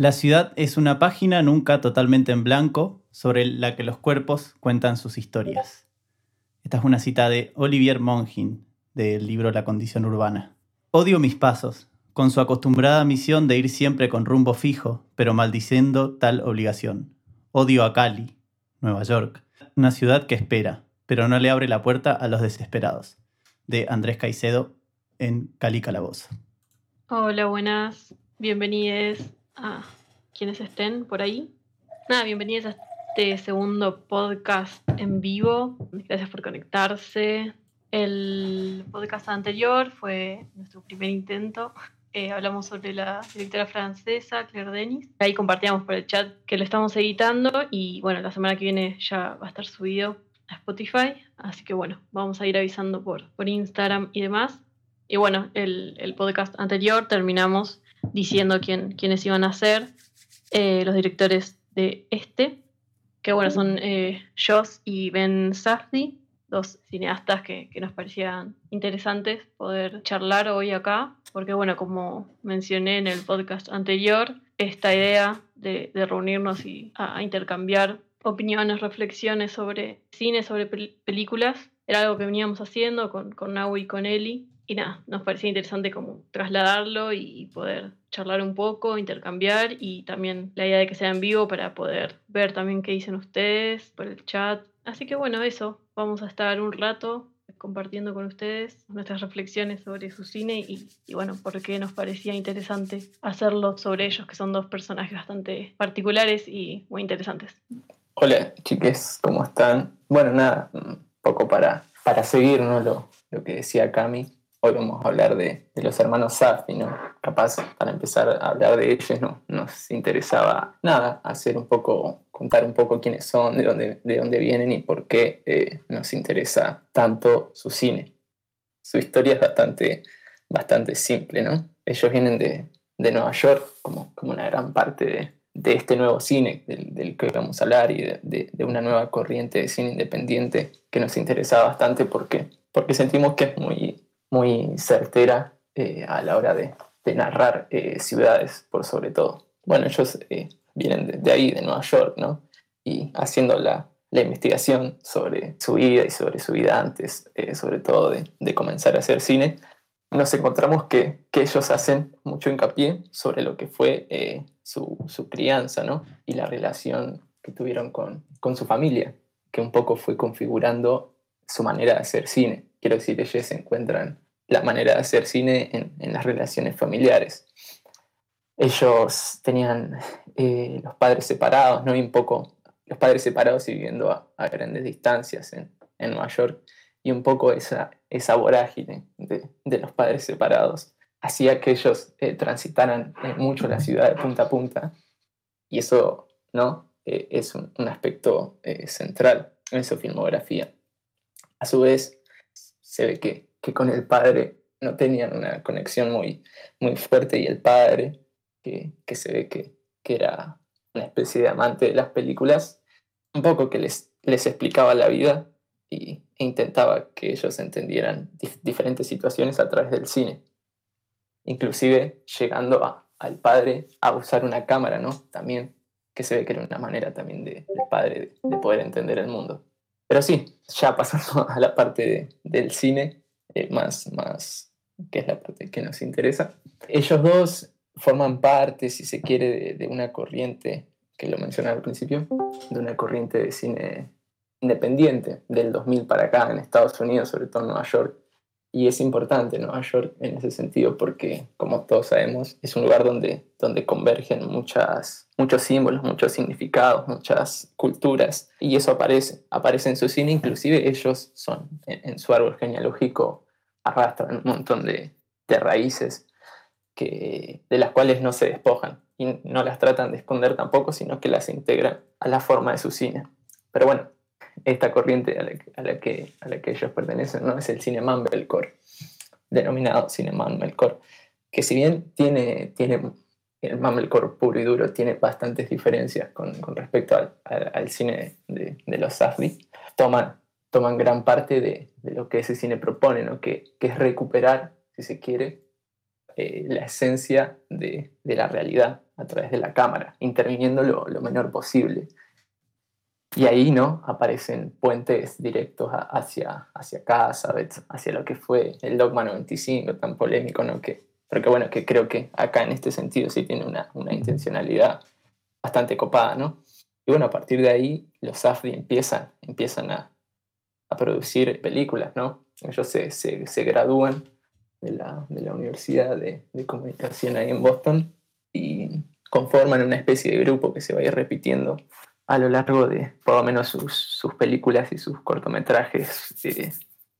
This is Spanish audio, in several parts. La ciudad es una página nunca totalmente en blanco sobre la que los cuerpos cuentan sus historias. Esta es una cita de Olivier Mongin, del libro La condición urbana. Odio mis pasos, con su acostumbrada misión de ir siempre con rumbo fijo, pero maldiciendo tal obligación. Odio a Cali, Nueva York, una ciudad que espera, pero no le abre la puerta a los desesperados. De Andrés Caicedo en Cali Calabozo. Hola, buenas. Bienvenidos a quienes estén por ahí. Nada, bienvenidos a este segundo podcast en vivo. Gracias por conectarse. El podcast anterior fue nuestro primer intento. Hablamos sobre la directora francesa, Claire Denis. Ahí compartíamos por el chat que lo estamos editando y bueno, la semana que viene ya va a estar subido a Spotify. Así que bueno, vamos a ir avisando por Instagram y demás. Y bueno, el podcast anterior terminamos diciendo quiénes iban a ser los directores de este. Que bueno, son Josh y Ben Safdie, dos cineastas que nos parecían interesantes poder charlar hoy acá, porque bueno, como mencioné en el podcast anterior, esta idea de reunirnos y a intercambiar opiniones, reflexiones sobre cine, sobre películas, era algo que veníamos haciendo con Nau y con Eli, y nada, nos parecía interesante como trasladarlo y poder charlar un poco, intercambiar, y también la idea de que sea en vivo para poder ver también qué dicen ustedes por el chat. Así que bueno, eso, vamos a estar un rato compartiendo con ustedes nuestras reflexiones sobre su cine y bueno, por qué nos parecía interesante hacerlo sobre ellos, que son dos personajes bastante particulares y muy interesantes. Hola, chiques, ¿cómo están? Bueno, nada, un poco para seguir, ¿no? lo que decía Cami. Hoy vamos a hablar de los hermanos Safdie, ¿no? Capaz, para empezar a hablar de ellos, ¿no? Nos interesaba nada, hacer un poco, contar un poco quiénes son, de dónde vienen y por qué nos interesa tanto su cine. Su historia es bastante simple, ¿no? Ellos vienen de Nueva York, como una gran parte de este nuevo cine del que vamos a hablar y de una nueva corriente de cine independiente que nos interesa bastante porque sentimos que es muy certera a la hora de narrar ciudades, por sobre todo. Bueno, ellos vienen de ahí, de Nueva York, ¿no? Y haciendo la investigación sobre su vida y sobre su vida antes, sobre todo de comenzar a hacer cine, nos encontramos que ellos hacen mucho hincapié sobre lo que fue su crianza, ¿no? Y la relación que tuvieron con su familia, que un poco fue configurando su manera de hacer cine. Quiero decir, ellos encuentran la manera de hacer cine en las relaciones familiares. Ellos tenían los padres separados, ¿no? Y un poco los padres separados y viviendo a grandes distancias en Nueva York. Y un poco esa vorágine de los padres separados hacía que ellos transitaran mucho la ciudad de punta a punta. Y eso, ¿no? Es un aspecto central en su filmografía. A su vez, se ve que con el padre no tenían una conexión muy fuerte y el padre, que se ve que era una especie de amante de las películas, un poco que les explicaba la vida e intentaba que ellos entendieran diferentes situaciones a través del cine. Inclusive llegando al padre a usar una cámara, ¿no? También, que se ve que era una manera también del padre de poder entender el mundo. Pero sí, ya pasando a la parte del cine, más que es la parte que nos interesa. Ellos dos forman parte, si se quiere, de una corriente, que lo mencionaba al principio, de una corriente de cine independiente del 2000 para acá en Estados Unidos, sobre todo en Nueva York. Y es importante Nueva York en ese sentido porque, como todos sabemos, es un lugar donde convergen muchos símbolos, muchos significados, muchas culturas. Y eso aparece en su cine. Inclusive ellos son, en su árbol genealógico, arrastran un montón de raíces de las cuales no se despojan. Y no las tratan de esconder tampoco, sino que las integran a la forma de su cine. Pero bueno, esta corriente a la que ellos pertenecen, ¿no? Es el cine Mumblecore, denominado cine Mumblecore, que si bien tiene el Mumblecore puro y duro, tiene bastantes diferencias con respecto al cine de los Safdie. Toman gran parte de lo que ese cine propone, ¿no? que es recuperar, si se quiere, la esencia de la realidad a través de la cámara, interviniendo lo menor posible. Y ahí, ¿no?, aparecen puentes directos hacia casa, hacia lo que fue el Dogma 95, tan polémico, ¿no? Pero que bueno, que creo que acá en este sentido sí tiene una intencionalidad bastante copada, ¿no? Y bueno, a partir de ahí los Safdie empiezan a producir películas, ¿no? Ellos se gradúan de la Universidad de Comunicación ahí en Boston y conforman una especie de grupo que se va a ir repitiendo a lo largo de, por lo menos, sus películas y sus cortometrajes,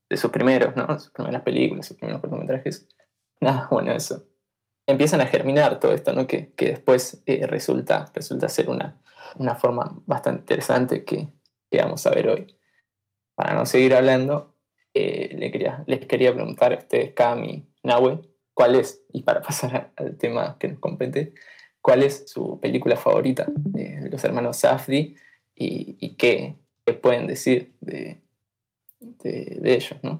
de sus primeros, ¿no? Sus primeras películas, sus primeros cortometrajes. Nada, bueno, eso. Empiezan a germinar todo esto, ¿no? Que después resulta ser una forma bastante interesante que vamos a ver hoy. Para no seguir hablando, les quería preguntar a ustedes, Cami, Nahue, ¿cuál es, y para pasar al tema que nos compete, cuál es su película favorita de los hermanos Safdie y qué pueden decir de ellos, ¿no?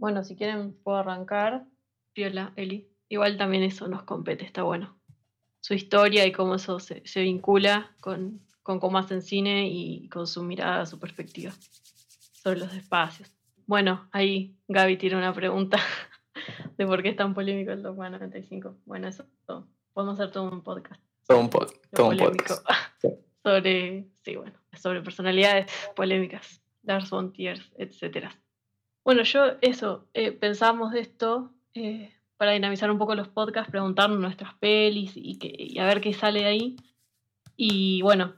Bueno, si quieren puedo arrancar. Viola, Eli. Igual también eso nos compete, está bueno. Su historia y cómo eso se vincula con cómo hacen cine y con su mirada, su perspectiva sobre los espacios. Bueno, ahí Gaby tiene una pregunta de por qué es tan polémico el Dogma 95. Bueno, eso podemos hacer todo un podcast. Todo un podcast. Sobre personalidades polémicas, Lars von Trier, etc. Bueno, pensamos de esto para dinamizar un poco los podcasts, preguntarnos nuestras pelis y a ver qué sale de ahí. Y bueno,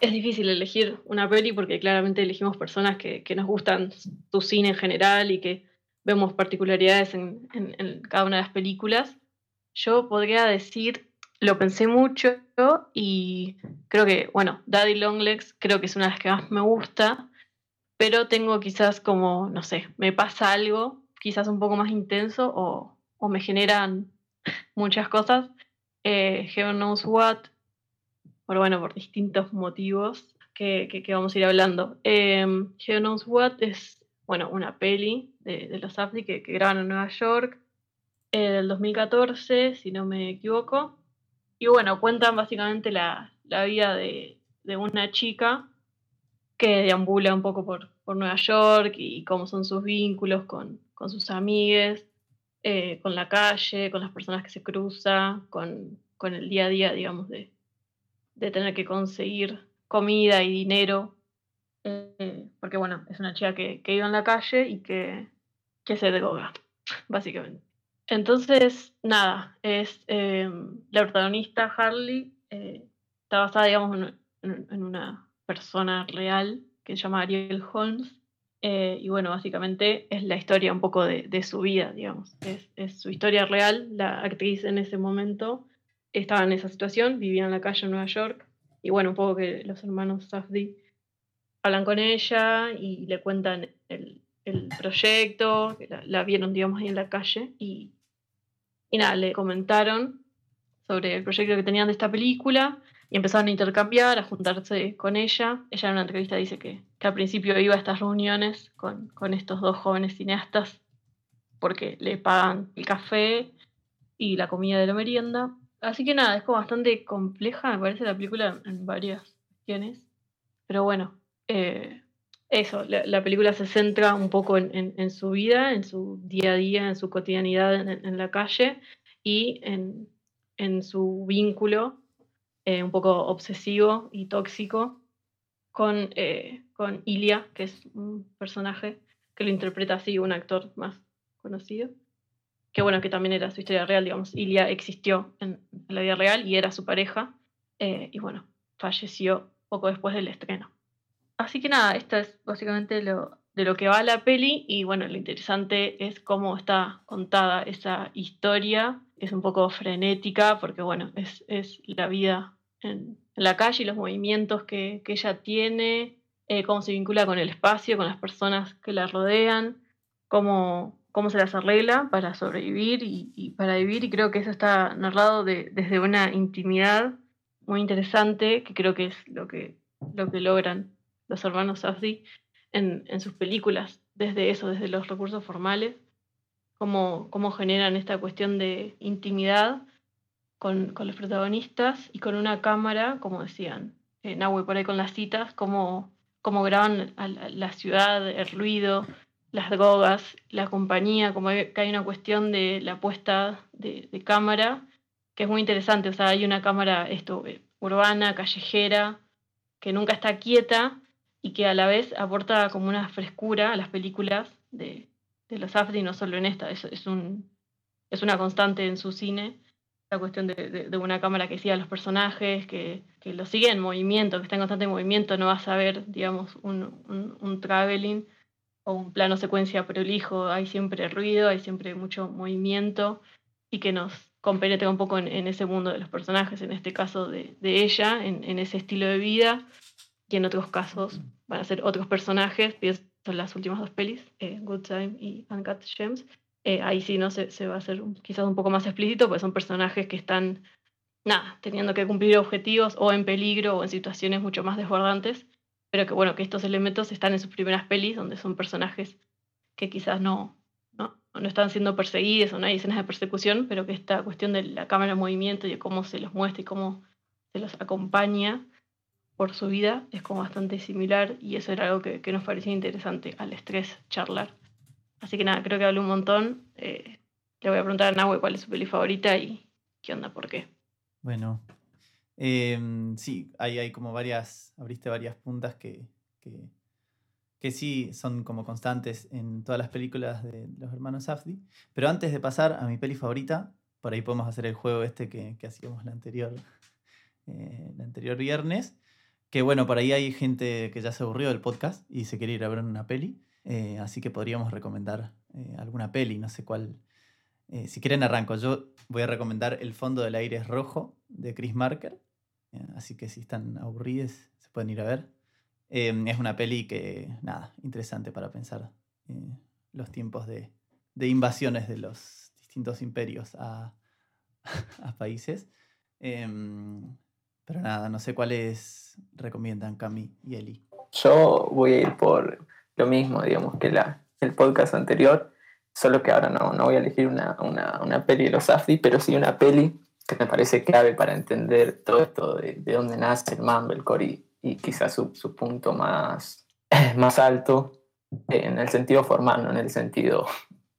es difícil elegir una peli porque claramente elegimos personas que nos gustan su cine en general y que vemos particularidades en cada una de las películas. Yo podría decir, lo pensé mucho y creo que, bueno, Daddy Long Legs creo que es una de las que más me gusta, pero tengo quizás como, no sé, me pasa algo quizás un poco más intenso o me generan muchas cosas. Heaven Knows What, pero bueno, por distintos motivos que vamos a ir hablando. Heaven Knows What es, bueno, una peli de los Safdie que graban en Nueva York del 2014, si no me equivoco. Y bueno, cuentan básicamente la vida de una chica que deambula un poco por Nueva York y cómo son sus vínculos con sus amigues, con la calle, con las personas que se cruza, con el día a día, digamos, de tener que conseguir comida y dinero. Porque, bueno, es una chica que vive en la calle y que se droga, básicamente. Entonces, nada, es la protagonista Harley, está basada, digamos, en una persona real que se llama Ariel Holmes, y bueno, básicamente es la historia un poco de su vida, digamos, es su historia real. La actriz en ese momento estaba en esa situación, vivía en la calle en Nueva York, y bueno, un poco que los hermanos Safdie hablan con ella y le cuentan el proyecto, la vieron, digamos, ahí en la calle, y nada, le comentaron sobre el proyecto que tenían de esta película, y empezaron a intercambiar, a juntarse con ella. Ella en una entrevista dice que al principio iba a estas reuniones con estos dos jóvenes cineastas, porque le pagan el café y la comida de la merienda. Así que nada, es como bastante compleja, me parece, la película en varias cuestiones. Pero bueno, eso, la película se centra un poco en su vida, en su día a día, en su cotidianidad en la calle y en su vínculo un poco obsesivo y tóxico con Ilya, que es un personaje que lo interpreta así, un actor más conocido, que bueno, que también era su historia real, digamos. Ilya existió en la vida real y era su pareja, y bueno, falleció poco después del estreno. Así que nada, esta es básicamente de lo que va la peli, y bueno, lo interesante es cómo está contada esa historia. Es un poco frenética porque, bueno, es la vida en la calle y los movimientos que ella tiene, cómo se vincula con el espacio, con las personas que la rodean, cómo se las arregla para sobrevivir y para vivir, y creo que eso está narrado desde una intimidad muy interesante, que creo que es lo que logran los hermanos Safdie en sus películas, desde eso, desde los recursos formales. Cómo generan esta cuestión de intimidad con los protagonistas y con una cámara, como decían, Nahue por ahí con las citas, como graban la ciudad, el ruido, las drogas, la compañía, como que hay una cuestión de la puesta de cámara, que es muy interesante. O sea, hay una cámara urbana, callejera, que nunca está quieta y que a la vez aporta como una frescura a las películas de los Safdie, no solo en esta, es una constante en su cine, la cuestión de una cámara que sigue a los personajes, que los sigue en movimiento, que está en constante movimiento. No vas a ver, digamos, un traveling o un plano secuencia prolijo. Hay siempre ruido, hay siempre mucho movimiento, y que nos compenetra un poco en ese mundo de los personajes, en este caso de ella, en ese estilo de vida, y en otros casos van a ser otros personajes. Son las últimas dos pelis, Good Time y Uncut Gems. Ahí sí no se va a hacer quizás un poco más explícito, porque son personajes que están teniendo que cumplir objetivos, o en peligro, o en situaciones mucho más desbordantes, pero que bueno, que estos elementos están en sus primeras pelis, donde son personajes que quizás no están siendo perseguidos, o no hay escenas de persecución, pero que esta cuestión de la cámara en movimiento y de cómo se los muestra y cómo se los acompaña por su vida es como bastante similar, y eso era algo que nos parecía interesante al estrés charlar. Así que nada, creo que hablé un montón. Le voy a preguntar a Nahue cuál es su peli favorita y qué onda, por qué. Bueno, sí, hay como varias, abriste varias puntas que sí son como constantes en todas las películas de los hermanos Safdie. Pero antes de pasar a mi peli favorita, por ahí podemos hacer el juego que hacíamos el anterior viernes, que bueno, por ahí hay gente que ya se aburrió del podcast y se quiere ir a ver una peli. Así que podríamos recomendar alguna peli, no sé cuál. Si quieren arranco, yo voy a recomendar El fondo del aire es rojo, de Chris Marker. Así que si están aburridos, se pueden ir a ver. Es una peli que, interesante para pensar los tiempos de invasiones de los distintos imperios a países. Pero no sé cuáles recomiendan Cami y Eli. Yo voy a ir por lo mismo, digamos, que el podcast anterior, solo que ahora no voy a elegir una peli de los Safdie, pero sí una peli que me parece clave para entender todo esto de dónde nace el Mumblecore y quizás su punto más alto en el sentido formal, no en el sentido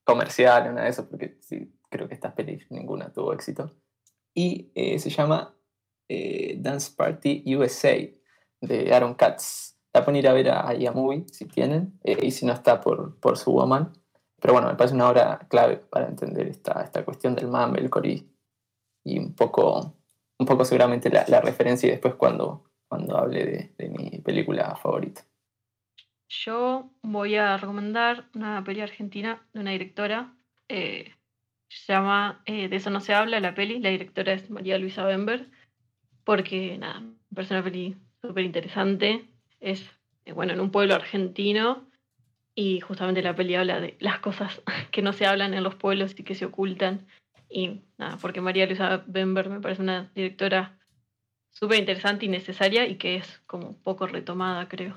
comercial, nada de eso, porque sí, creo que estas pelis ninguna tuvo éxito. Y se llama Dance Party USA, de Aaron Katz. La pueden ir a ver a Movie si tienen, y si no está por su woman. Pero bueno, me parece una obra clave para entender esta cuestión del Mumblecore y un poco seguramente la referencia, y después cuando hable de mi película favorita. Yo voy a recomendar una peli argentina de una directora, se llama De eso no se habla, la peli. La directora es María Luisa Bemberg, porque me parece una peli súper interesante. Es, bueno, en un pueblo argentino, y justamente la peli habla de las cosas que no se hablan en los pueblos y que se ocultan. Y porque María Luisa Bemberg me parece una directora súper interesante y necesaria, y que es como poco retomada, creo.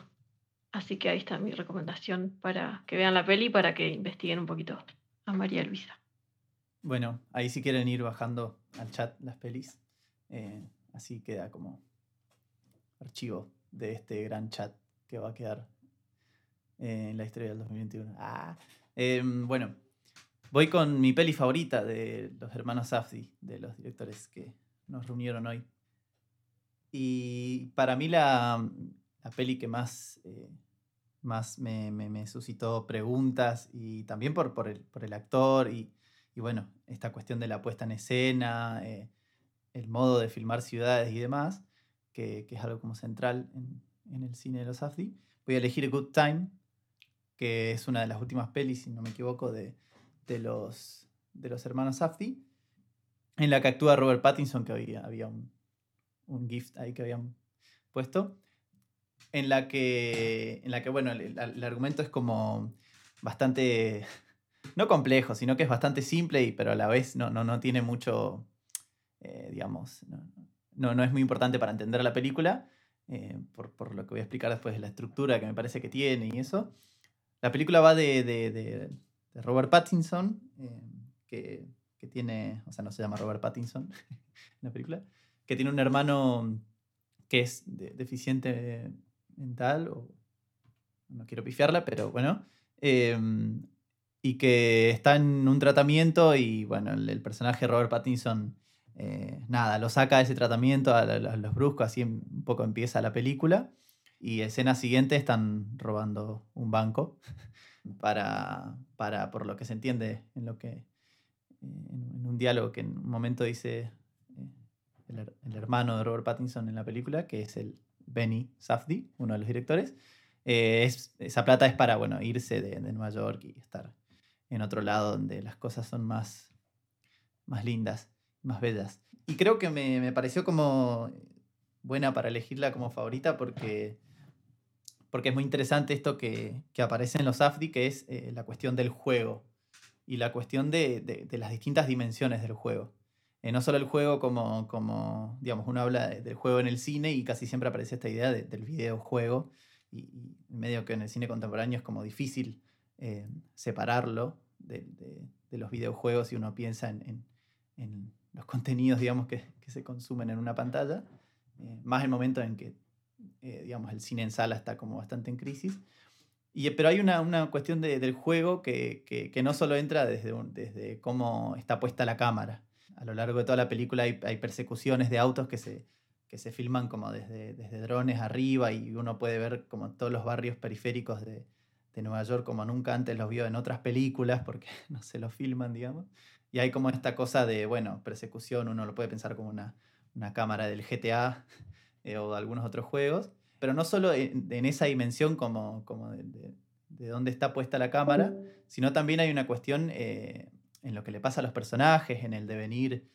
Así que ahí está mi recomendación para que vean la peli y para que investiguen un poquito a María Luisa. Bueno, ahí si quieren ir bajando al chat las pelis, así queda como archivo de este gran chat que va a quedar en la historia del 2021. Bueno, voy con mi peli favorita de los hermanos Safdie, de los directores que nos reunieron hoy. Y para mí la peli que más me suscitó preguntas, y también por el actor, y bueno, esta cuestión de la puesta en escena, el modo de filmar ciudades y demás, que es algo como central en el cine de los Safdie. Voy a elegir Good Time, que es una de las últimas pelis, si no me equivoco, de los hermanos Safdie, en la que actúa Robert Pattinson, que había un gift ahí que habían puesto, en la que bueno, el argumento es como bastante, no complejo, sino que es bastante simple, pero a la vez no tiene mucho, digamos... No es muy importante para entender la película, por lo que voy a explicar después de la estructura que me parece que tiene y eso. La película va de Robert Pattinson, que tiene... O sea, no se llama Robert Pattinson, la película, que tiene un hermano que es deficiente mental, o no quiero pifiarla, pero bueno, y que está en un tratamiento y bueno, el personaje Robert Pattinson, nada, lo saca de ese tratamiento a los bruscos, así un poco empieza la película, y escena siguiente están robando un banco para por lo que se entiende en lo que en un diálogo que en un momento dice el hermano de Robert Pattinson en la película, que es el Benny Safdie, uno de los directores, esa plata es para, bueno, irse de Nueva York y estar en otro lado donde las cosas son más lindas, más bellas. Y creo que me pareció como buena para elegirla como favorita porque es muy interesante esto que aparece en los Safdie, que es la cuestión del juego y la cuestión de las distintas dimensiones del juego. No solo el juego como digamos, uno habla del juego en el cine y casi siempre aparece esta idea del videojuego, y medio que en el cine contemporáneo es como difícil separarlo de los videojuegos si uno piensa en los contenidos, digamos, que se consumen en una pantalla, más el momento en que digamos, el cine en sala está como bastante en crisis. Pero hay una cuestión del juego que no solo entra desde cómo está puesta la cámara. A lo largo de toda la película hay persecuciones de autos que se filman como desde drones arriba, y uno puede ver como todos los barrios periféricos de Nueva York como nunca antes los vio en otras películas, porque no se los filman, digamos. Y hay como esta cosa de, bueno, persecución, uno lo puede pensar como una cámara del GTA o de algunos otros juegos, pero no solo en esa dimensión como de dónde está puesta la cámara, sino también hay una cuestión en lo que le pasa a los personajes, en el devenir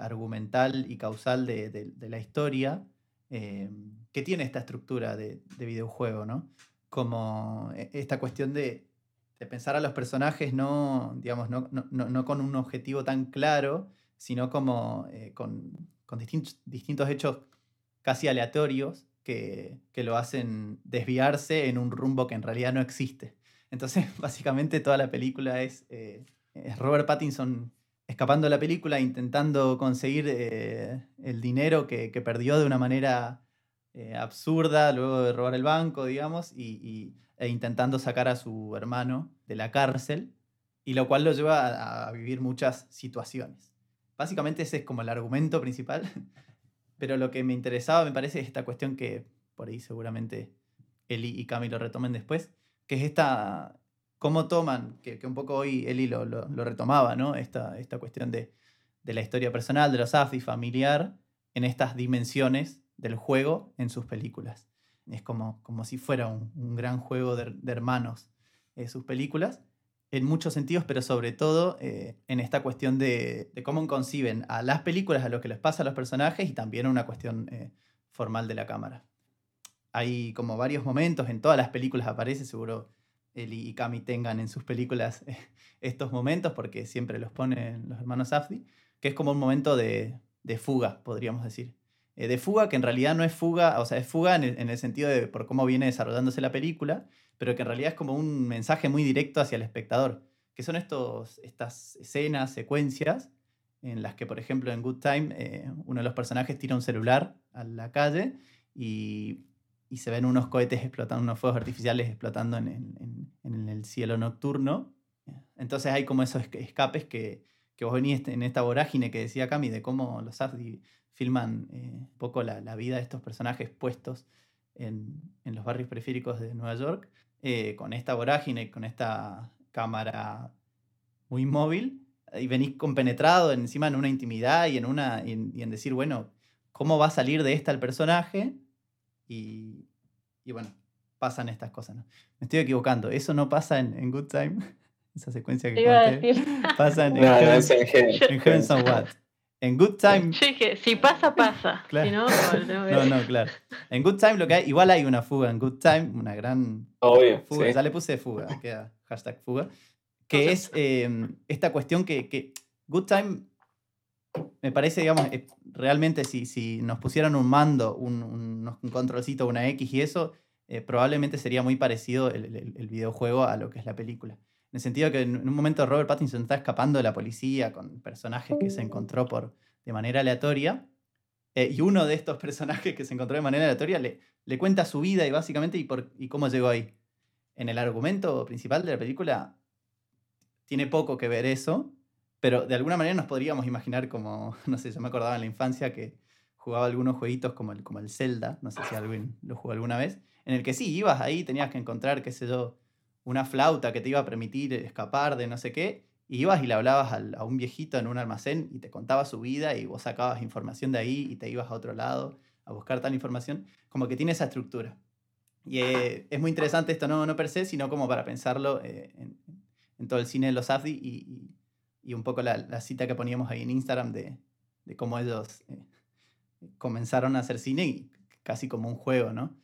argumental y causal de la historia, que tiene esta estructura de videojuego, ¿no? Como esta cuestión de pensar a los personajes no, digamos, no con un objetivo tan claro, sino como con distintos hechos casi aleatorios que lo hacen desviarse en un rumbo que en realidad no existe. Entonces, básicamente toda la película es Robert Pattinson escapando de la película, intentando conseguir el dinero que perdió de una manera absurda, luego de robar el banco, digamos, e intentando sacar a su hermano de la cárcel, y lo cual lo lleva a vivir muchas situaciones. Básicamente ese es como el argumento principal, pero lo que me interesaba, me parece, es esta cuestión que por ahí seguramente Eli y Cami lo retomen después, que es esta... cómo toman, que un poco hoy Eli lo retomaba, ¿no? Esta cuestión de la historia personal, de los Safdie, familiar, en estas dimensiones del juego en sus películas. Es como si fuera un gran juego de hermanos sus películas, en muchos sentidos, pero sobre todo en esta cuestión de cómo conciben a las películas, a lo que les pasa a los personajes, y también una cuestión formal de la cámara. Hay como varios momentos, en todas las películas aparece, seguro... Eli y Cami tengan en sus películas estos momentos, porque siempre los ponen los hermanos Safdie, que es como un momento de fuga, podríamos decir. De fuga que en realidad no es fuga, o sea, es fuga en el sentido de por cómo viene desarrollándose la película, pero que en realidad es como un mensaje muy directo hacia el espectador, que son estas escenas, secuencias, en las que, por ejemplo, en Good Time, uno de los personajes tira un celular a la calle y se ven unos cohetes explotando, unos fuegos artificiales explotando en el cielo nocturno. Entonces hay como esos escapes que vos venís en esta vorágine que decía Cami, de cómo los Safdie filman un poco la vida de estos personajes puestos en los barrios periféricos de Nueva York, con esta vorágine, con esta cámara muy móvil, y venís compenetrado encima en una intimidad y en decir, bueno, ¿cómo va a salir de esta el personaje? Y bueno, pasan estas cosas, ¿no? Me estoy equivocando. Eso no pasa en Good Time. Esa secuencia que conté. Pasa en Heaven Knows What. En Good Time... Yo dije, si pasa, pasa. Claro. Si no, no, claro. En Good Time lo que hay... Igual hay una fuga en Good Time, una gran fuga. Sí. Ya le puse fuga. Queda hashtag fuga. Que es esta cuestión que Good Time... Me parece, digamos, realmente si nos pusieran un mando, un controlcito, una X y eso, probablemente sería muy parecido el videojuego a lo que es la película. En el sentido que en un momento Robert Pattinson está escapando de la policía con personajes que se encontró por de manera aleatoria. Y uno de estos personajes que se encontró de manera aleatoria le cuenta su vida y básicamente y cómo llegó ahí. En el argumento principal de la película tiene poco que ver eso, pero de alguna manera nos podríamos imaginar como, no sé, yo me acordaba en la infancia que jugaba algunos jueguitos como el Zelda, no sé si alguien lo jugó alguna vez, en el que sí, ibas ahí, tenías que encontrar, qué sé yo, una flauta que te iba a permitir escapar de no sé qué, y ibas y le hablabas a un viejito en un almacén y te contaba su vida y vos sacabas información de ahí y te ibas a otro lado a buscar tal información, como que tiene esa estructura. Y es muy interesante esto, no per se, sino como para pensarlo en todo el cine de los Safdie y un poco la cita que poníamos ahí en Instagram de cómo ellos comenzaron a hacer cine y casi como un juego, ¿no?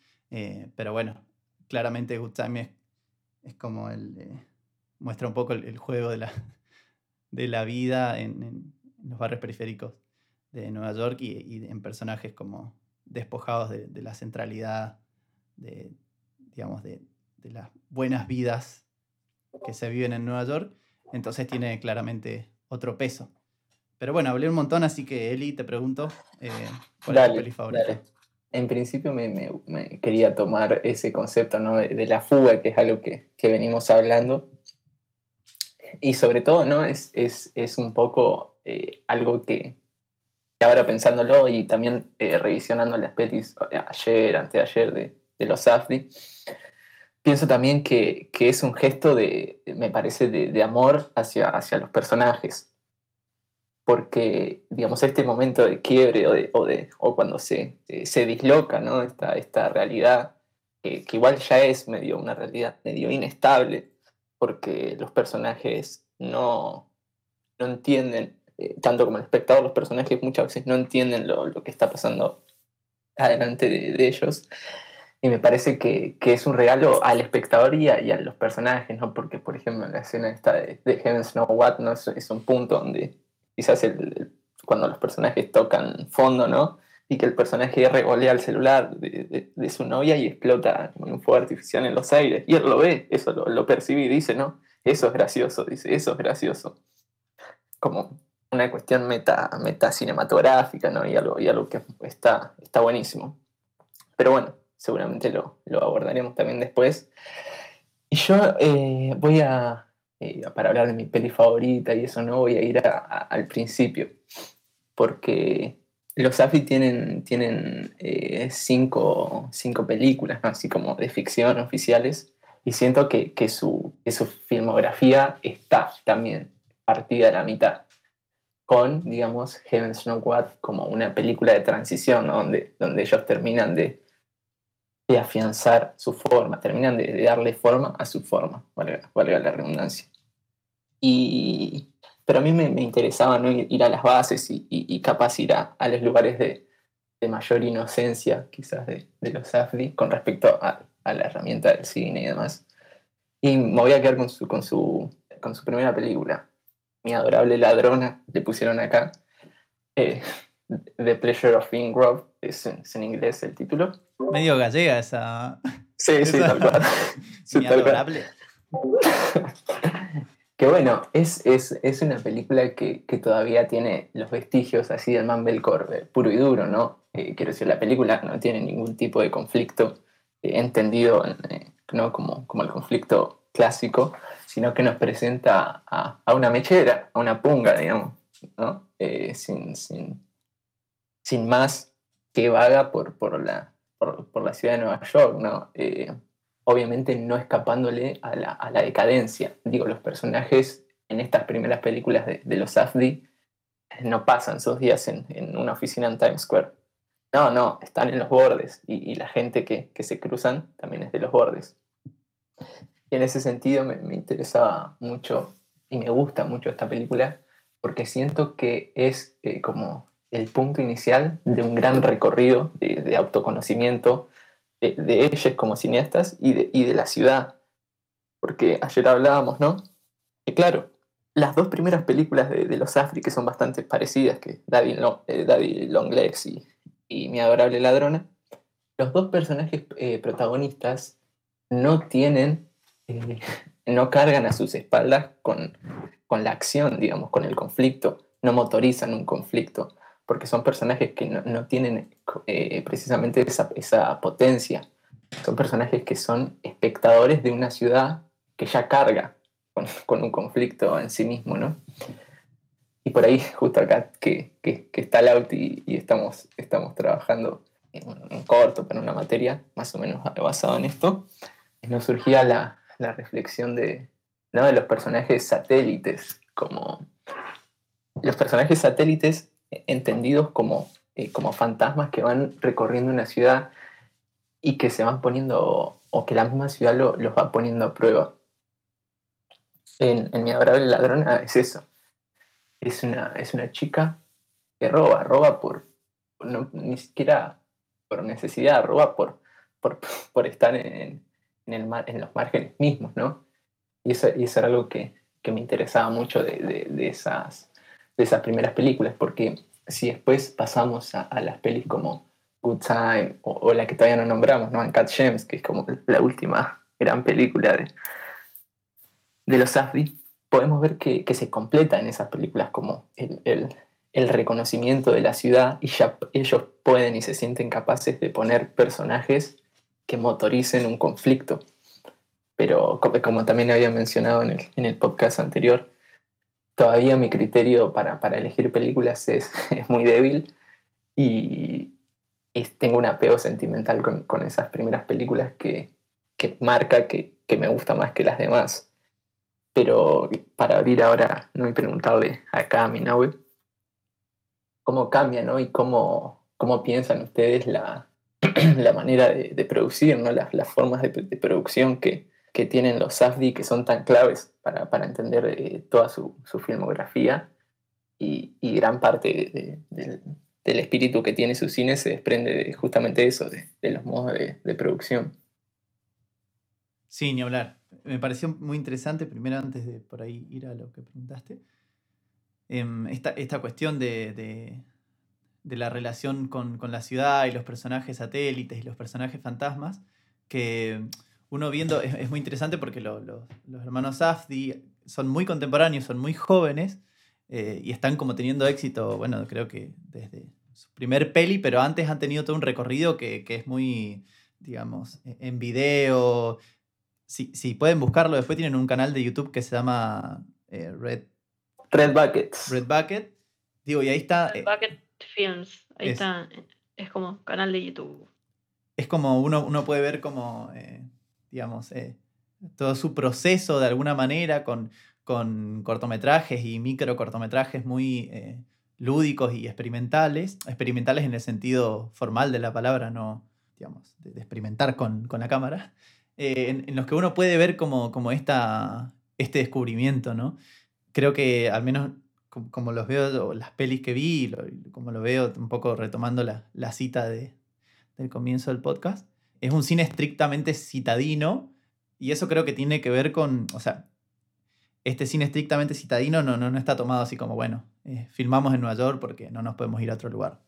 Pero bueno, claramente Good Time es como muestra un poco el juego de la vida en los barrios periféricos de Nueva York y en personajes como despojados de la centralidad de las buenas vidas que se viven en Nueva York. Entonces tiene claramente otro peso. Pero bueno, hablé un montón, así que Eli, te pregunto, ¿cuál es tu peli favorita? Dale. En principio me quería tomar ese concepto, ¿no? de la fuga, que es algo que venimos hablando. Y sobre todo, ¿no? Es un poco algo que ahora pensándolo y también revisionando las pelis ayer, anteayer de los Safdie, pienso también que es un gesto me parece de amor hacia los personajes. Porque, digamos, este momento de quiebre o cuando se disloca, ¿no? esta realidad, que igual ya es medio una realidad medio inestable, porque los personajes no entienden, tanto como el espectador, los personajes muchas veces no entienden lo que está pasando adelante de ellos. Y me parece que es un regalo al espectador y a los personajes, ¿no? Porque, por ejemplo, la escena esta de Heaven Knows What, ¿no? es un punto donde quizás cuando los personajes tocan fondo, ¿no? Y que el personaje revolea el celular de su novia y explota con un fuego artificial en los aires. Y él lo ve, eso lo percibe y dice, ¿no? Eso es gracioso, dice, eso es gracioso. Como una cuestión meta cinematográfica, ¿no? Y algo que está buenísimo. Pero bueno, seguramente lo abordaremos también después. Y yo voy a, para hablar de mi peli favorita y eso, no voy a ir al principio, porque los Safdie tienen cinco películas, ¿no? Así como de ficción oficiales, y siento que su filmografía está también partida a la mitad, con, digamos, Heaven Knows What como una película de transición, ¿no? donde ellos terminan de afianzar su forma, terminan de darle forma a su forma, valga la redundancia. Pero a mí me interesaba, ¿no? ir a las bases y capaz ir a los lugares de mayor inocencia, quizás de los Safdie, con respecto a la herramienta del cine y demás. Y me voy a quedar con su primera película, Mi Adorable Ladrona, le pusieron acá, The Pleasure of Being Robbed, es en inglés el título. Medio gallega esa. Sí, tal cual. Mi Adorable. Que bueno, es una película que todavía tiene los vestigios así del Mumblecore puro y duro, ¿no? Quiero decir, la película no tiene ningún tipo de conflicto entendido, ¿no? como el conflicto clásico, sino que nos presenta a una mechera, a una punga, digamos, ¿no? Sin más, que vaga por la ciudad de Nueva York, ¿no? Obviamente no escapándole a la decadencia. Digo, los personajes en estas primeras películas de los Safdie no pasan sus días en una oficina en Times Square. No, están en los bordes, y la gente que se cruzan también es de los bordes. Y en ese sentido me interesaba mucho y me gusta mucho esta película, porque siento que es como el punto inicial de un gran recorrido de autoconocimiento de ellos como cineastas y de la ciudad. Porque ayer hablábamos, ¿no? Que claro, las dos primeras películas de los Safdie, que son bastante parecidas, que Daddy Long Legs y Mi Adorable Ladrona, los dos personajes protagonistas no cargan a sus espaldas con la acción, digamos, con el conflicto, no motorizan un conflicto. porque son personajes que no tienen precisamente esa potencia. Son personajes que son espectadores de una ciudad que ya carga con un conflicto en sí mismo, ¿no? Y por ahí, justo acá, que está Lauti y estamos trabajando en un corto, pero en una materia más o menos basado en esto, nos surgía la reflexión de los personajes satélites, como los personajes satélites entendidos como fantasmas que van recorriendo una ciudad y que se van poniendo, o que la misma ciudad los va poniendo a prueba. En Mi Adorable Ladrona es eso. Es una chica que roba ni siquiera por necesidad, roba por estar en los márgenes mismos, ¿no? Y eso era algo que me interesaba mucho de esas primeras películas, porque si después pasamos a las pelis como Good Time, o la que todavía no nombramos, ¿no? Uncut Gems, que es como la última gran película de los Safdie, podemos ver que se completa en esas películas como el reconocimiento de la ciudad, y ya ellos pueden y se sienten capaces de poner personajes que motoricen un conflicto. Pero como también había mencionado en el podcast anterior, todavía mi criterio para elegir películas es muy débil, y tengo un apego sentimental con esas primeras películas que marca que me gusta más que las demás. Pero para abrir ahora, no he preguntado acá a Minahue cómo cambia, ¿no? Y cómo piensan ustedes la manera de producir, ¿no? Las formas de producción que tienen los Safdie, que son tan claves para entender toda su filmografía, y gran parte del espíritu que tiene su cine se desprende de justamente eso, de los modos de producción. Sí, ni hablar. Me pareció muy interesante, primero antes de por ahí ir a lo que preguntaste, esta cuestión de la relación con la ciudad y los personajes satélites y los personajes fantasmas, que uno viendo es muy interesante porque los hermanos Safdie son muy contemporáneos, son muy jóvenes, y están como teniendo éxito, bueno, creo que desde su primer peli, pero antes han tenido todo un recorrido que es muy, digamos, en video. Si pueden buscarlo, después tienen un canal de YouTube que se llama Red Bucket. Digo, y ahí está... Red Bucket Films. Ahí está. Es como canal de YouTube. Es como uno puede ver como, digamos, todo su proceso de alguna manera con cortometrajes y micro cortometrajes muy lúdicos y experimentales. Experimentales en el sentido formal de la palabra, no, digamos, de experimentar con la cámara. En los que uno puede ver como este descubrimiento, ¿no? Creo que al menos como los veo, las pelis que vi, como lo veo un poco retomando la cita del comienzo del podcast, es un cine estrictamente citadino, y eso creo que tiene que ver con, o sea, este cine estrictamente citadino no está tomado así como, bueno, filmamos en Nueva York porque no nos podemos ir a otro lugar.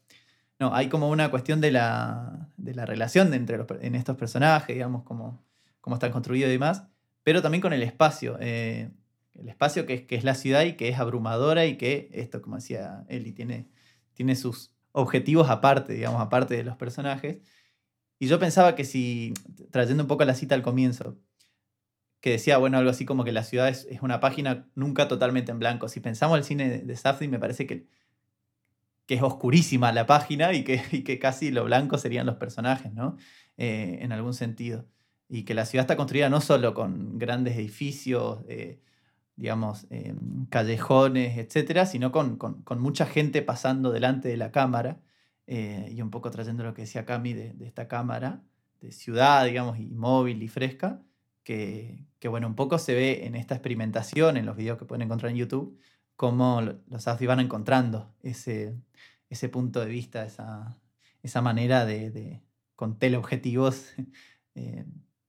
No, hay como una cuestión de la relación en estos personajes, digamos, cómo están construidos y demás, pero también con el espacio que es la ciudad y que es abrumadora, y que esto, como decía Eli, tiene sus objetivos aparte, digamos, aparte de los personajes. Y yo pensaba que si, trayendo un poco la cita al comienzo, que decía, bueno, algo así como que la ciudad es una página nunca totalmente en blanco. Si pensamos el cine de Safdie, me parece que es oscurísima la página, y que casi lo blanco serían los personajes, ¿no? En algún sentido. Y que la ciudad está construida no solo con grandes edificios, digamos, callejones, etcétera, sino con mucha gente pasando delante de la cámara, y un poco trayendo lo que decía Cami de esta cámara de ciudad, digamos, y móvil y fresca, que bueno, un poco se ve en esta experimentación, en los videos que pueden encontrar en YouTube, cómo los Safdie van encontrando ese punto de vista, esa manera de con teleobjetivos,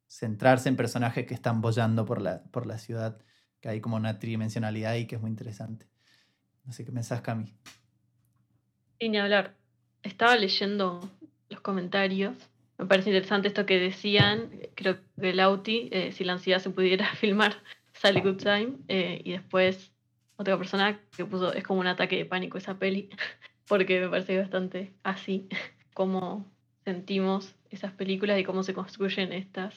centrarse en personajes que están boyando por la ciudad, que hay como una tridimensionalidad ahí que es muy interesante. Así que pensás, Cami. Sin ni hablar. Estaba leyendo los comentarios. Me parece interesante esto que decían. Creo que Lauti, si la ansiedad se pudiera filmar, sale Good Time. Y después otra persona que puso, es como un ataque de pánico esa peli. porque me parece bastante así cómo sentimos esas películas y cómo se construyen estas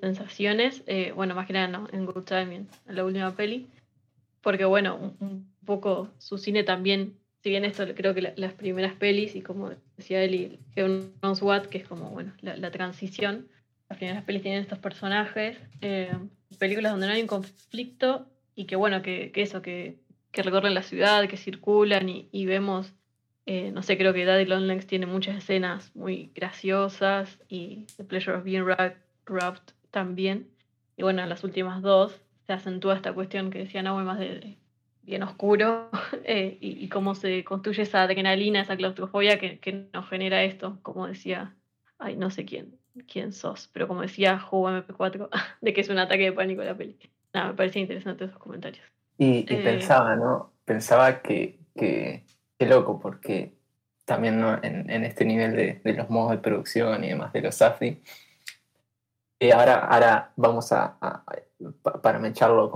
sensaciones, bueno, más que nada, ¿no?, en Good Time, en la última peli, porque bueno, un poco su cine también, si bien esto creo que las primeras pelis, y como decía Eli, Heaven Knows What, que es como, bueno, la transición, las primeras pelis tienen estos personajes, películas donde no hay un conflicto, y que bueno, que eso, que recorren la ciudad, que circulan, y vemos, no sé, creo que Daddy Long Legs tiene muchas escenas muy graciosas, y The Pleasure of Being Robbed también, y bueno, en las últimas dos se acentúa esta cuestión que decía Nahuel, más de bien oscuro, y cómo se construye esa adrenalina, esa claustrofobia que nos genera esto, como decía, ay, no sé quién sos, pero como decía Jugo MP4, de que es un ataque de pánico la peli. Nada, me parecía interesante esos comentarios. Y pensaba, ¿no? Pensaba que qué loco, porque también, ¿no?, en este nivel de los modos de producción y demás de los Safdie, ahora vamos a parametrarlo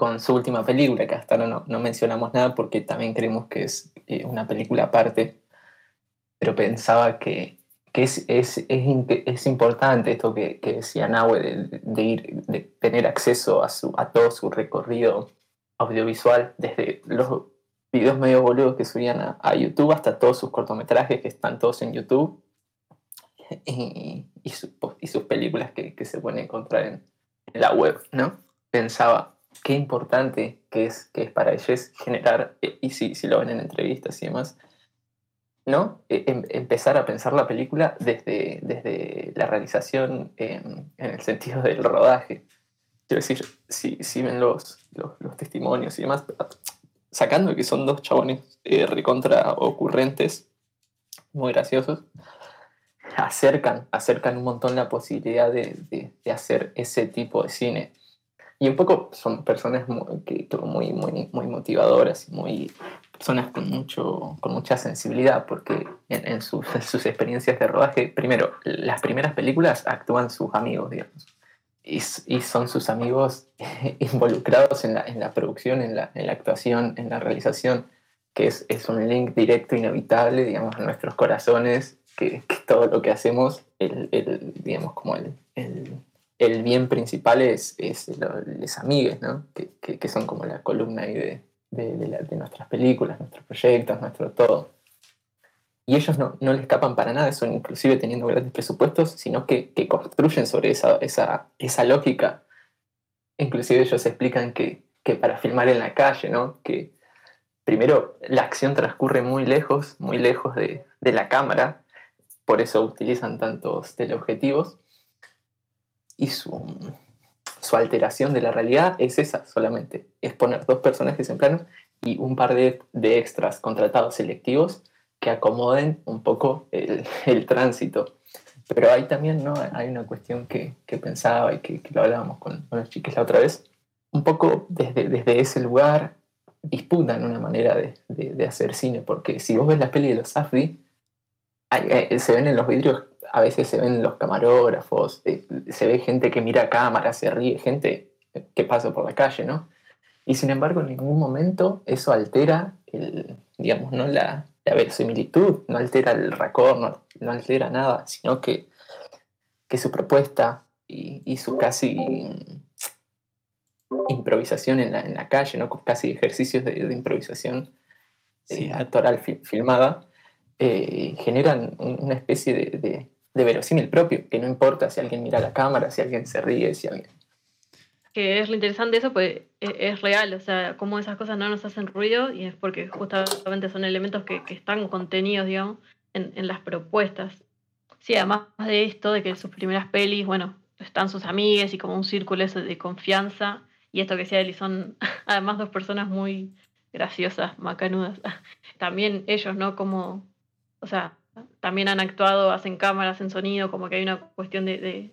con su última película, que hasta ahora no mencionamos nada porque también creemos que es una película aparte, pero pensaba que es importante esto que decía Nahue de tener acceso a todo su recorrido audiovisual, desde los videos medio boludos que subían a YouTube hasta todos sus cortometrajes que están todos en YouTube, y sus películas que se pueden encontrar en la web, ¿no? Pensaba qué importante que es para ellos generar, y si lo ven en entrevistas y demás, ¿no?, empezar a pensar la película desde la realización, en el sentido del rodaje. Quiero decir, si ven los testimonios y demás, sacando que son dos chabones recontra ocurrentes, muy graciosos, acercan un montón la posibilidad de hacer ese tipo de cine. Y un poco son personas muy, muy, muy motivadoras, muy personas con mucha sensibilidad, porque en sus experiencias de rodaje, primero, las primeras películas actúan sus amigos, digamos, y son sus amigos involucrados en la producción, en la actuación, en la realización, que es un link directo, inevitable, digamos, a nuestros corazones, que todo lo que hacemos, digamos, como el bien principal es los amigues, ¿no?, que son como la columna ahí de nuestras películas, nuestros proyectos, nuestro todo. Y ellos no le escapan para nada, son inclusive teniendo grandes presupuestos, sino que construyen sobre esa lógica. Inclusive ellos explican que para filmar en la calle, ¿no?, que primero la acción transcurre muy lejos de la cámara, por eso utilizan tantos teleobjetivos, y su alteración de la realidad es esa solamente, es poner dos personajes en plano y un par de extras contratados selectivos que acomoden un poco el tránsito. Pero ahí también, ¿no?, hay una cuestión que pensaba y que lo hablábamos con los chiques la otra vez, un poco desde ese lugar disputan una manera de hacer cine, porque si vos ves la peli de los Safdie, se ven en los vidrios, a veces se ven los camarógrafos, se ve gente que mira a cámara, se ríe, gente que pasa por la calle, ¿no? Y sin embargo, en ningún momento eso altera digamos, no la verosimilitud, no altera el racor, no altera nada, sino que su propuesta y su casi improvisación en la calle, ¿no?, casi ejercicios de improvisación, sí, actoral filmada, generan una especie de verosímil propio, que no importa si alguien mira la cámara, si alguien se ríe, si alguien... Que es lo interesante eso, pues es real, o sea, cómo esas cosas no nos hacen ruido, y es porque justamente son elementos que están contenidos, digamos, en las propuestas. Sí, además de esto, de que sus primeras pelis, bueno, están sus amigues y como un círculo eso de confianza, y esto que decía Eli, son además dos personas muy graciosas, macanudas. También ellos, ¿no?, como... O sea, también han actuado, hacen cámara, hacen sonido, como que hay una cuestión de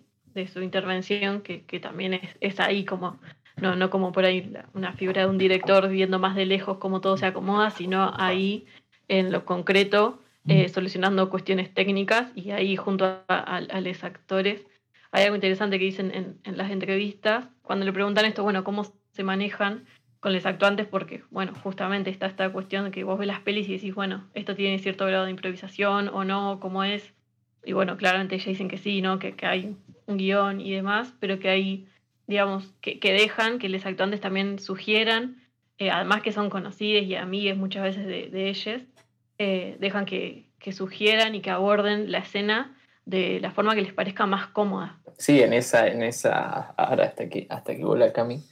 su intervención que también es ahí, como no como por ahí una figura de un director viendo más de lejos cómo todo se acomoda, sino ahí en lo concreto, solucionando cuestiones técnicas, y ahí junto a los actores. Hay algo interesante que dicen en las entrevistas, cuando le preguntan esto, bueno, cómo se manejan con los actuantes, porque, bueno, justamente está esta cuestión de que vos ves las pelis y decís, bueno, esto tiene cierto grado de improvisación o no, ¿cómo es? Y bueno, claramente ya dicen que sí, ¿no? Que hay un guión y demás, pero que hay, digamos, que dejan que los actuantes también sugieran, además que son conocidos y amigues muchas veces de ellas, dejan que sugieran y que aborden la escena de la forma que les parezca más cómoda. Sí, en esa ahora hasta que vuelva Cami,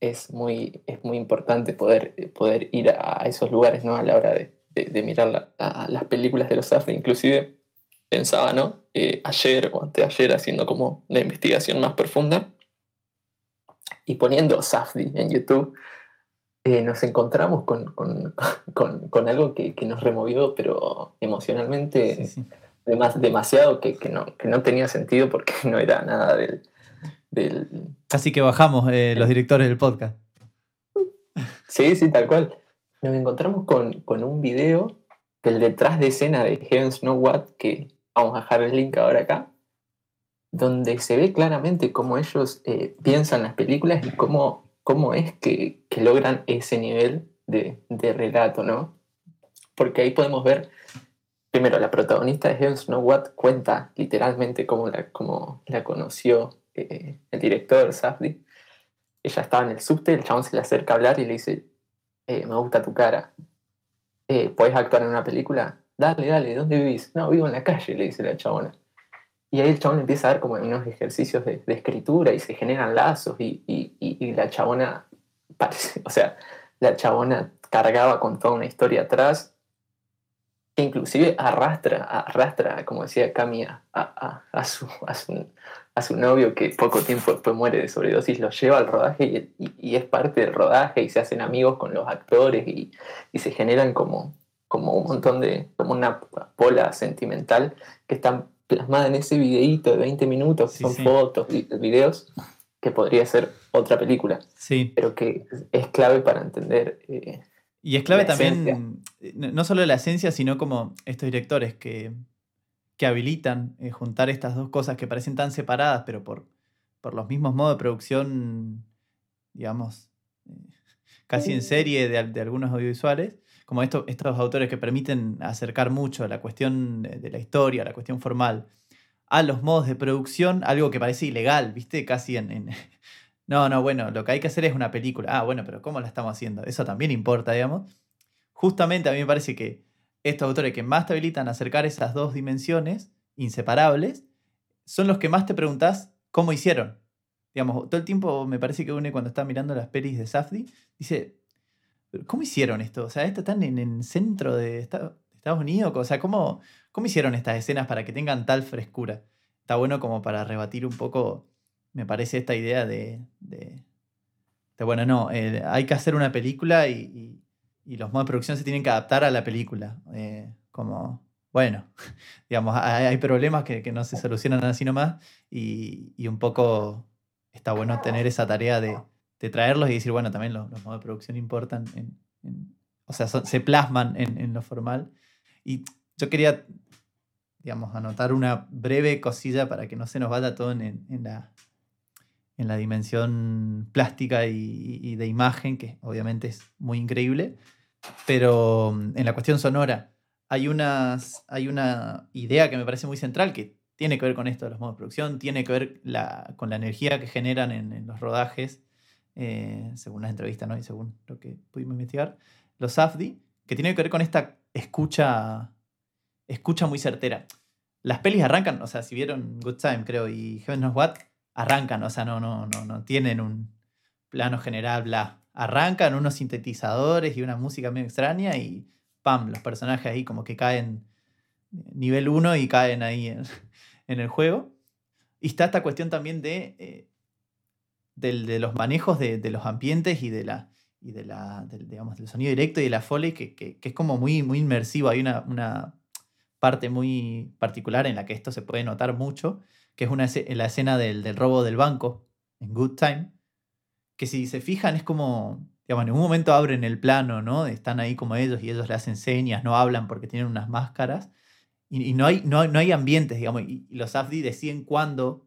es muy importante poder ir a esos lugares, ¿no? A la hora de mirar las películas de los Safdie. Inclusive pensaba, ¿no? Ayer o anteayer, haciendo como la investigación más profunda y poniendo Safdie en YouTube, nos encontramos con algo que nos removió, pero emocionalmente, sí. Demasiado que no tenía sentido, porque no era nada del... Así que bajamos los directores del podcast. Sí, tal cual. Nos encontramos con un video del detrás de escena de Heaven Knows What, que vamos a dejar el link ahora acá, donde se ve claramente cómo ellos piensan las películas y cómo es que logran ese nivel de relato, ¿no? Porque ahí podemos ver, primero, la protagonista de Heaven Knows What cuenta literalmente cómo la conoció el director, Safdie. Ella estaba en el subte, el chabón se le acerca a hablar y le dice, me gusta tu cara, ¿podés actuar en una película? Dale, ¿dónde vivís? No, vivo en la calle, le dice la chabona. Y ahí el chabón empieza a dar como unos ejercicios de escritura y se generan lazos y la chabona parece, o sea, la chabona cargaba con toda una historia atrás que inclusive arrastra, como decía Cami, a su novio, que poco tiempo después muere de sobredosis, lo lleva al rodaje y es parte del rodaje y se hacen amigos con los actores y se generan como un montón de, como una bola sentimental que están plasmada en ese videíto de 20 minutos, que son fotos, videos, que podría ser otra película. Sí. Pero que es clave para entender. Y es clave también, esencia. No solo la esencia, sino como estos directores que habilitan juntar estas dos cosas que parecen tan separadas, pero por los mismos modos de producción, digamos, casi en serie de algunos audiovisuales. Como estos autores que permiten acercar mucho la cuestión de la historia, la cuestión formal, a los modos de producción, algo que parece ilegal, ¿viste? Casi No, bueno, lo que hay que hacer es una película. Ah, bueno, pero ¿cómo la estamos haciendo? Eso también importa, digamos. Justamente a mí me parece que estos autores que más te habilitan a acercar esas dos dimensiones inseparables son los que más te preguntás cómo hicieron. Digamos, todo el tiempo me parece que uno, cuando está mirando las pelis de Safdie, dice... ¿Cómo hicieron esto? O sea, esto están en el centro de Estados Unidos. O sea, ¿cómo hicieron estas escenas para que tengan tal frescura? Está bueno como para rebatir un poco, me parece, esta idea de bueno, no, hay que hacer una película y los modos de producción se tienen que adaptar a la película. Bueno, digamos, hay problemas que no se solucionan así nomás y un poco está bueno tener esa tarea de traerlos y decir, bueno, también los modos de producción importan, o sea, se plasman en lo formal. Y yo quería, digamos, anotar una breve cosilla para que no se nos vaya todo en la dimensión plástica y de imagen, que obviamente es muy increíble, pero en la cuestión sonora hay una idea que me parece muy central, que tiene que ver con esto de los modos de producción, tiene que ver con la energía que generan en los rodajes, según las entrevistas, ¿no? Y según lo que pudimos investigar, los Safdie, que tiene que ver con esta escucha muy certera. Las pelis arrancan, o sea, si vieron Good Time, creo, y Heaven Knows What, arrancan, o sea, no tienen un plano general, bla. Arrancan unos sintetizadores y una música medio extraña y ¡pam! Los personajes ahí como que caen nivel 1 y caen ahí en el juego. Y está esta cuestión también de los manejos de los ambientes y digamos, del sonido directo y de la foley, que es como muy, muy inmersivo. Hay una parte muy particular en la que esto se puede notar mucho, que es la escena del robo del banco en Good Time, que si se fijan es como, digamos, en un momento abren el plano, ¿no? Están ahí como ellos y ellos le hacen señas, no hablan porque tienen unas máscaras y no hay ambientes, digamos, y los Safdie deciden cuándo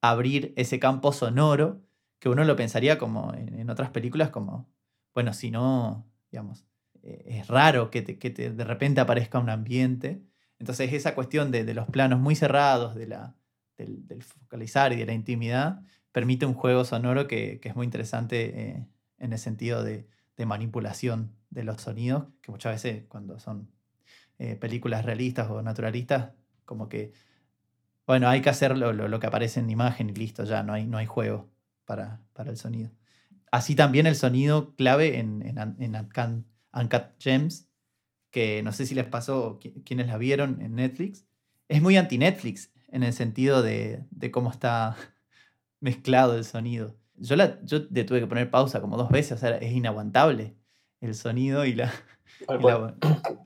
abrir ese campo sonoro, que uno lo pensaría como en otras películas como Bueno, si no, digamos, es raro que de repente aparezca un ambiente. Entonces esa cuestión de los planos muy cerrados, del focalizar y de la intimidad, permite un juego sonoro que es muy interesante en el sentido de manipulación de los sonidos, que muchas veces cuando son películas realistas o naturalistas, como que, bueno, hay que hacer lo que aparece en imagen y listo, ya no hay juego para el sonido. Así también el sonido clave en Uncut Gems, que no sé si les pasó, quienes la vieron en Netflix, es muy anti-Netflix en el sentido de cómo está mezclado el sonido. Yo le tuve que poner pausa como 2 veces, o sea, es inaguantable el sonido y la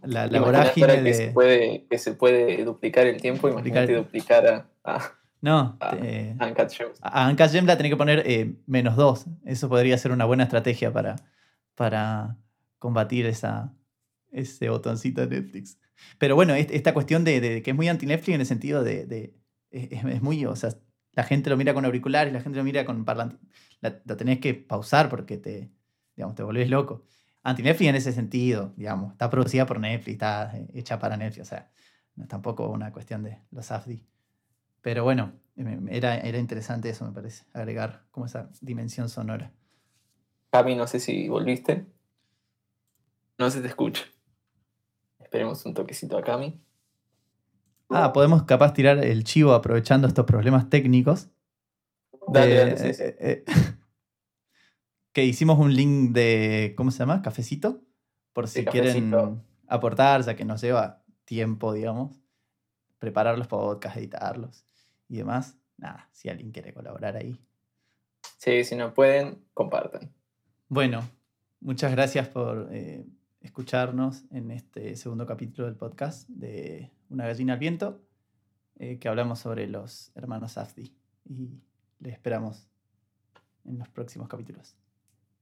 vorágine de... Que se puede duplicar el tiempo, imagínate duplicar a Uncut Gems. A Uncut Gems la tenés que poner -2. Eso podría ser una buena estrategia para combatir ese botoncito de Netflix. Pero bueno, esta cuestión de que es muy anti-Netflix en el sentido de es muy... O sea, la gente lo mira con auriculares, la gente lo mira con parlante. La tenés que pausar porque te volvés loco. Anti-Netflix en ese sentido, digamos. Está producida por Netflix, está hecha para Netflix. O sea, no es tampoco una cuestión de los Safdie. Pero bueno, era interesante eso, me parece. Agregar como esa dimensión sonora. Cami, no sé si volviste. No se te escucha. Esperemos un toquecito a Cami. Podemos capaz tirar el chivo aprovechando estos problemas técnicos. Dale, sí. Que hicimos un link de, ¿cómo se llama? Cafecito. Por si quieren aportar, ya que nos lleva tiempo, digamos, preparar los podcasts, editarlos y demás. Nada, si alguien quiere colaborar ahí. Sí, si no pueden, compartan. Bueno, muchas gracias por escucharnos en este segundo capítulo del podcast de Una gallina al viento, que hablamos sobre los hermanos Safdie. Y les esperamos en los próximos capítulos.